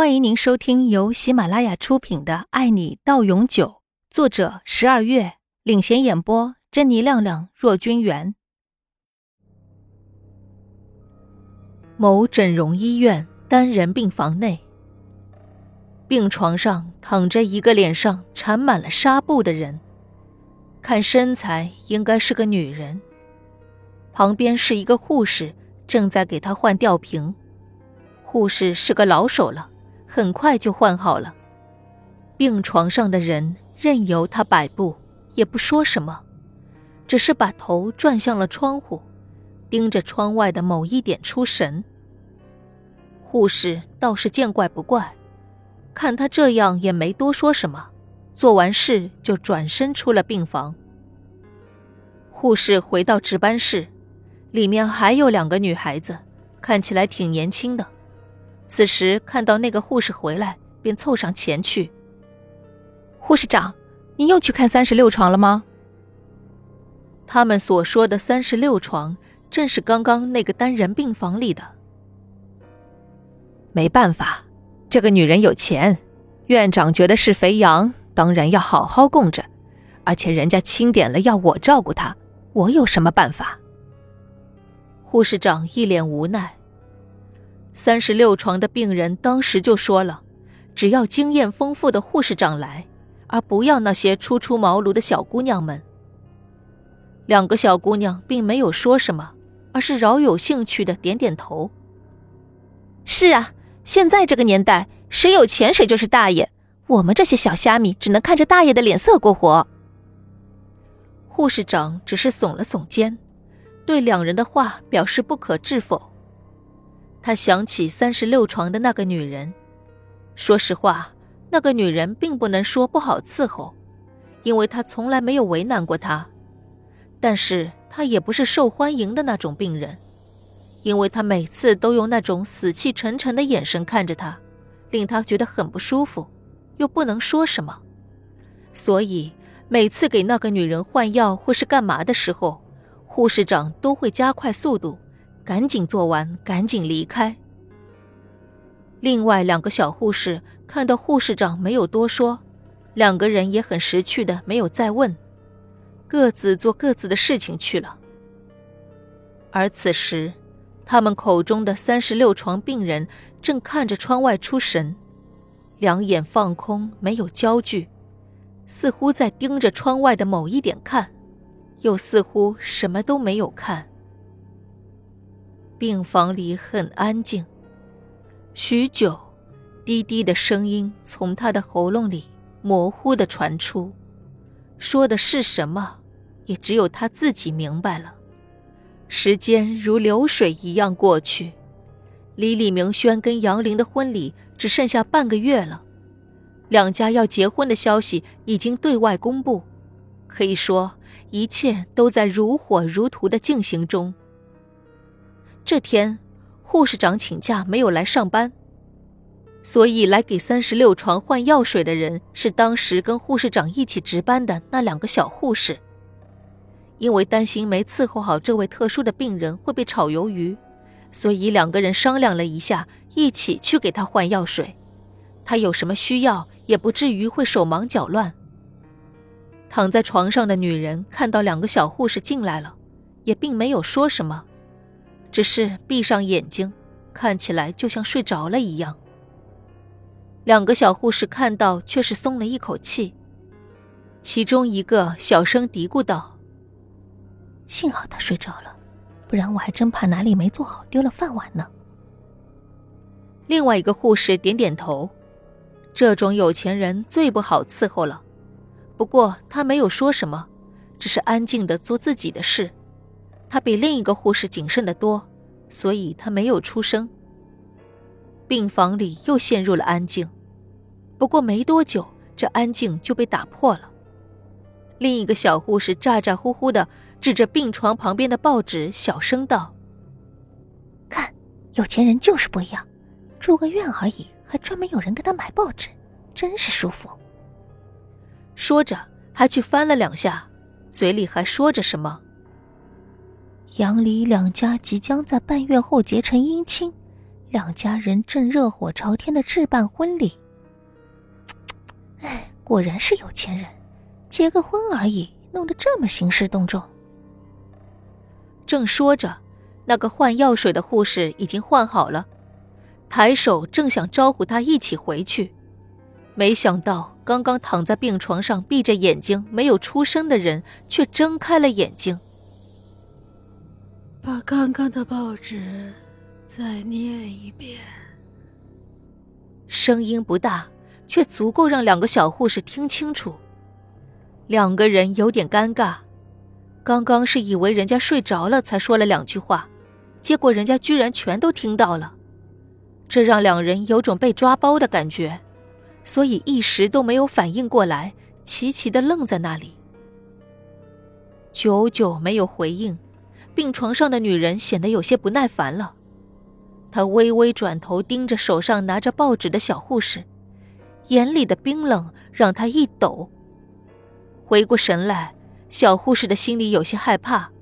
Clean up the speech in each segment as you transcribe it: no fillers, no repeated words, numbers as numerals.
欢迎您收听由喜马拉雅出品的《爱你到永久》，作者12月，领衔演播珍妮、亮亮、若君元。某整容医院单人病房内，病床上躺着一个脸上缠满了纱布的人，看身材应该是个女人。旁边是一个护士，正在给她换吊瓶。护士是个老手了，很快就换好了。病床上的人任由他摆布，也不说什么，只是把头转向了窗户，盯着窗外的某一点出神。护士倒是见怪不怪，看他这样也没多说什么，做完事就转身出了病房。护士回到值班室，里面还有两个女孩子，看起来挺年轻的。此时看到那个护士回来，便凑上前去。护士长，您又去看36床了吗？他们所说的36床，正是刚刚那个单人病房里的。没办法，这个女人有钱，院长觉得是肥羊，当然要好好供着，而且人家清点了要我照顾她，我有什么办法？护士长一脸无奈。36床的病人当时就说了，只要经验丰富的护士长来，而不要那些初出茅庐的小姑娘们。两个小姑娘并没有说什么，而是饶有兴趣的点点头。是啊，现在这个年代，谁有钱谁就是大爷，我们这些小虾米只能看着大爷的脸色过活。护士长只是耸了耸肩，对两人的话表示不可置否。他想起36床的那个女人，说实话，那个女人并不能说不好伺候，因为她从来没有为难过她，但是她也不是受欢迎的那种病人，因为她每次都用那种死气沉沉的眼神看着她，令她觉得很不舒服，又不能说什么，所以每次给那个女人换药或是干嘛的时候，护士长都会加快速度，赶紧做完，赶紧离开。另外两个小护士看到护士长没有多说，两个人也很识趣的没有再问，各自做各自的事情去了。而此时，他们口中的36床病人正看着窗外出神，两眼放空，没有焦距，似乎在盯着窗外的某一点看，又似乎什么都没有看。病房里很安静，许久，低低的声音从他的喉咙里模糊地传出，说的是什么，也只有他自己明白了。时间如流水一样过去，离李明轩跟杨玲的婚礼只剩下半个月了，两家要结婚的消息已经对外公布，可以说一切都在如火如荼的进行中。这天，护士长请假没有来上班，所以来给36床换药水的人是当时跟护士长一起值班的那两个小护士。因为担心没伺候好这位特殊的病人会被炒鱿鱼，所以两个人商量了一下，一起去给他换药水，他有什么需要也不至于会手忙脚乱。躺在床上的女人看到两个小护士进来了，也并没有说什么，只是闭上眼睛，看起来就像睡着了一样。两个小护士看到却是松了一口气，其中一个小声嘀咕道：幸好他睡着了，不然我还真怕哪里没做好丢了饭碗呢。另外一个护士点点头，这种有钱人最不好伺候了，不过他没有说什么，只是安静地做自己的事。他比另一个护士谨慎得多，所以他没有出声。病房里又陷入了安静，不过没多久，这安静就被打破了。另一个小护士咋咋呼呼地指着病床旁边的报纸小声道：看，有钱人就是不一样，住个院而已，还专门有人给他买报纸，真是舒服。说着还去翻了两下，嘴里还说着什么。杨李两家即将在半月后结成姻亲，两家人正热火朝天的置办婚礼。哎，果然是有钱人，结个婚而已，弄得这么兴师动众。正说着，那个换药水的护士已经换好了，抬手正想招呼他一起回去，没想到刚刚躺在病床上闭着眼睛没有出声的人却睁开了眼睛。把刚刚的报纸再念一遍。声音不大，却足够让两个小护士听清楚。两个人有点尴尬，刚刚是以为人家睡着了才说了两句话，结果人家居然全都听到了，这让两人有种被抓包的感觉，所以一时都没有反应过来，齐齐地愣在那里。久久没有回应，病床上的女人显得有些不耐烦了，她微微转头盯着手上拿着报纸的小护士，眼里的冰冷让她一抖。回过神来，小护士的心里有些害怕，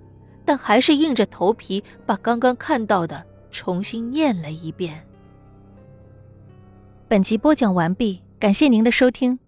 但还是硬着头皮把刚刚看到的重新念了一遍。本集播讲完毕，感谢您的收听。